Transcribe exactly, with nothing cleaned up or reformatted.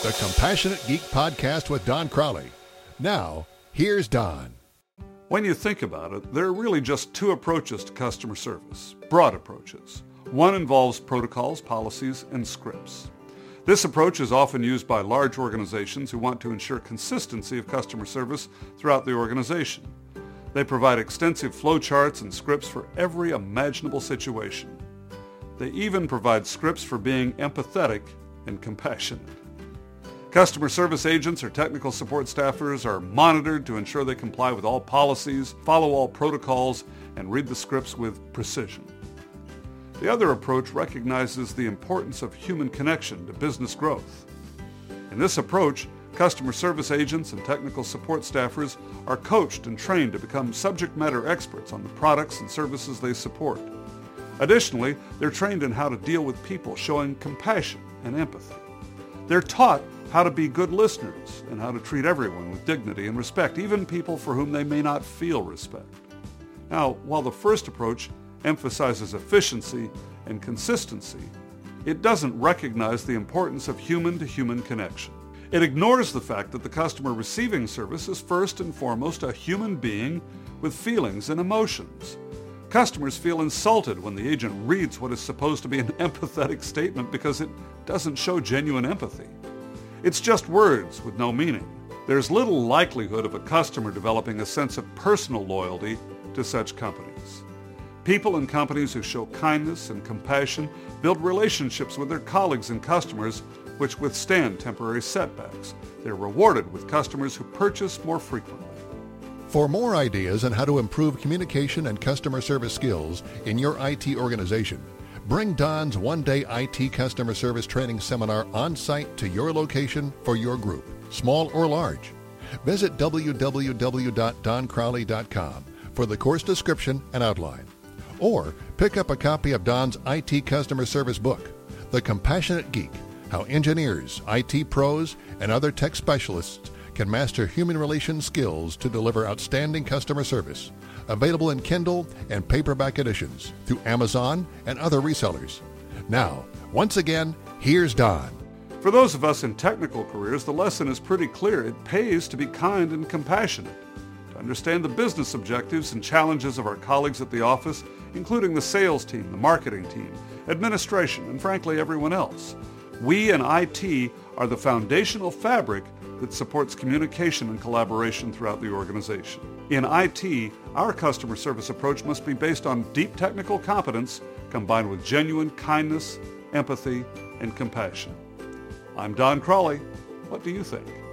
The Compassionate Geek Podcast with Don Crawley. Now, here's Don. When you think about it, there are really just two approaches to customer service, broad approaches. One involves protocols, policies, and scripts. This approach is often used by large organizations who want to ensure consistency of customer service throughout the organization. They provide extensive flowcharts and scripts for every imaginable situation. They even provide scripts for being empathetic and compassionate. Customer service agents or technical support staffers are monitored to ensure they comply with all policies, follow all protocols, and read the scripts with precision. The other approach recognizes the importance of human connection to business growth. In this approach, customer service agents and technical support staffers are coached and trained to become subject matter experts on the products and services they support. Additionally, they're trained in how to deal with people, showing compassion and empathy. They're taught how to be good listeners and how to treat everyone with dignity and respect, even people for whom they may not feel respect. Now, while the first approach emphasizes efficiency and consistency, it doesn't recognize the importance of human-to-human connection. It ignores the fact that the customer receiving service is first and foremost a human being with feelings and emotions. Customers feel insulted when the agent reads what is supposed to be an empathetic statement because it doesn't show genuine empathy. It's just words with no meaning. There's little likelihood of a customer developing a sense of personal loyalty to such companies. People and companies who show kindness and compassion build relationships with their colleagues and customers which withstand temporary setbacks. They're rewarded with customers who purchase more frequently. For more ideas on how to improve communication and customer service skills in your I T organization, bring Don's one-day I T customer service training seminar on-site to your location for your group, small or large. Visit w w w dot don crawley dot com for the course description and outline. Or pick up a copy of Don's I T customer service book, The Compassionate Geek, How Engineers, I T Pros, and Other Tech Specialists Can Master Human Relations Skills to Deliver Outstanding Customer Service, available in Kindle and paperback editions through Amazon and other resellers. Now, once again, here's Don. For those of us in technical careers, the lesson is pretty clear. It pays to be kind and compassionate, to understand the business objectives and challenges of our colleagues at the office, including the sales team, the marketing team, administration, and frankly, everyone else. We in I T are the foundational fabric that supports communication and collaboration throughout the organization. In I T, our customer service approach must be based on deep technical competence combined with genuine kindness, empathy, and compassion. I'm Don Crawley. What do you think?